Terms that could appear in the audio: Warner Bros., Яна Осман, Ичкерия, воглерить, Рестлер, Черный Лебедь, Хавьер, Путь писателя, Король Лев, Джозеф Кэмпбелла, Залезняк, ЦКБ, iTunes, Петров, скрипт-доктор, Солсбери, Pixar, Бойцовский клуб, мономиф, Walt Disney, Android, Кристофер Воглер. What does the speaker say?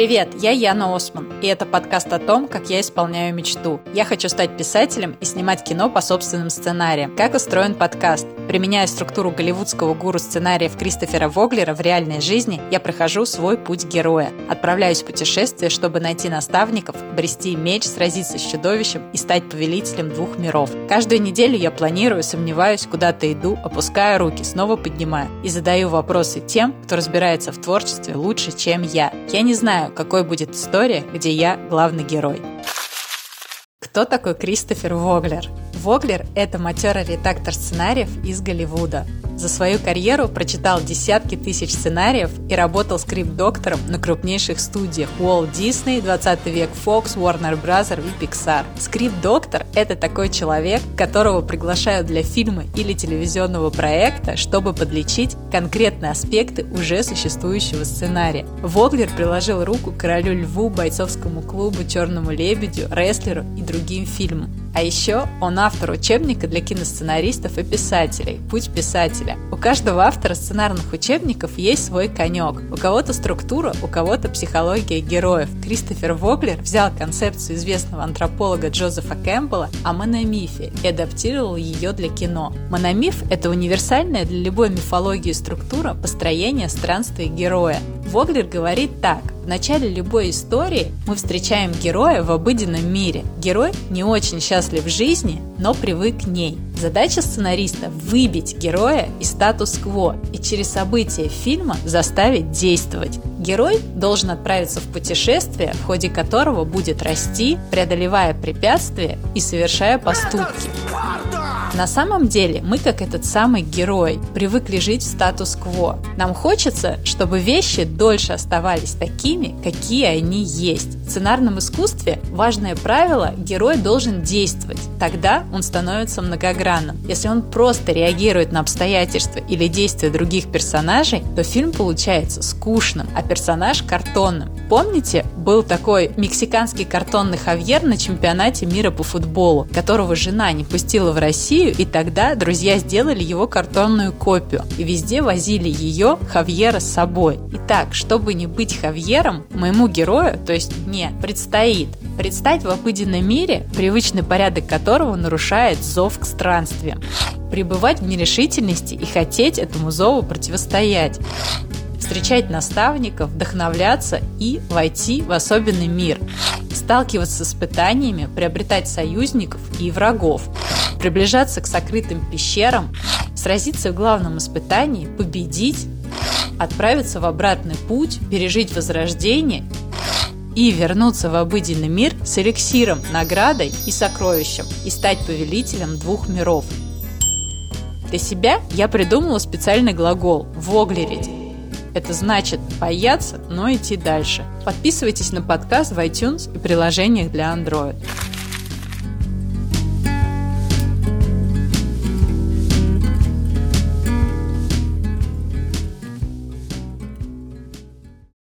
Привет, я Яна Осман, и это подкаст о том, как я исполняю мечту. Я хочу стать писателем и снимать кино по собственным сценариям. Как устроен подкаст? Применяя структуру голливудского гуру сценариев Кристофера Воглера в реальной жизни, я прохожу свой путь героя. Отправляюсь в путешествие, чтобы найти наставников, обрести меч, сразиться с чудовищем и стать повелителем двух миров. Каждую неделю я планирую, сомневаюсь, куда-то иду, опускаю руки, снова поднимаю и задаю вопросы тем, кто разбирается в творчестве лучше, чем я. Я не знаю, какой будет история, где я главный герой. Кто такой Кристофер Воглер? Воглер – это матерый редактор сценариев из Голливуда. За свою карьеру прочитал десятки тысяч сценариев и работал скрипт-доктором на крупнейших студиях Walt Disney, 20 век Fox, Warner Bros. И Pixar. Скрипт-доктор – это такой человек, которого приглашают для фильма или телевизионного проекта, чтобы подлечить конкретные аспекты уже существующего сценария. Воглер приложил руку к Королю Льву, Бойцовскому клубу, Черному Лебедю, Рестлеру и другим фильмам. А еще он автор учебника для киносценаристов и писателей «Путь писателя». У каждого автора сценарных учебников есть свой конек. У кого-то структура, у кого-то психология героев. Кристофер Воглер взял концепцию известного антрополога Джозефа Кэмпбелла о мономифе и адаптировал ее для кино. Мономиф – это универсальная для любой мифологии структура построения странствий героя. Воглер говорит так. В начале любой истории мы встречаем героя в обыденном мире. Герой не очень счастлив в жизни, но привык к ней. Задача сценариста – выбить героя из статус-кво и через события фильма заставить действовать. Герой должен отправиться в путешествие, в ходе которого будет расти, преодолевая препятствия и совершая поступки. На самом деле мы, как этот самый герой, привыкли жить в статус-кво. Нам хочется, чтобы вещи дольше оставались такими, какие они есть. В сценарном искусстве важное правило – герой должен действовать, тогда он становится многогранным. Если он просто реагирует на обстоятельства или действия других персонажей, то фильм получается скучным, а персонаж – картонным. Помните, был такой мексиканский картонный Хавьер на чемпионате мира по футболу, которого жена не пустила в Россию, и тогда друзья сделали его картонную копию и везде возили ее, Хавьера, с собой. Итак, чтобы не быть Хавьером, моему герою, то есть мне, предстоит предстать в обыденном мире, привычный порядок которого нарушает зов к странствиям, пребывать в нерешительности и хотеть этому зову противостоять, встречать наставников, вдохновляться и войти в особенный мир, сталкиваться с испытаниями, приобретать союзников и врагов, приближаться к сокрытым пещерам, сразиться в главном испытании, победить, отправиться в обратный путь, пережить возрождение и вернуться в обыденный мир с эликсиром, наградой и сокровищем и стать повелителем двух миров. Для себя я придумала специальный глагол «воглерить». Это значит бояться, но идти дальше. Подписывайтесь на подкаст в iTunes и приложениях для Android.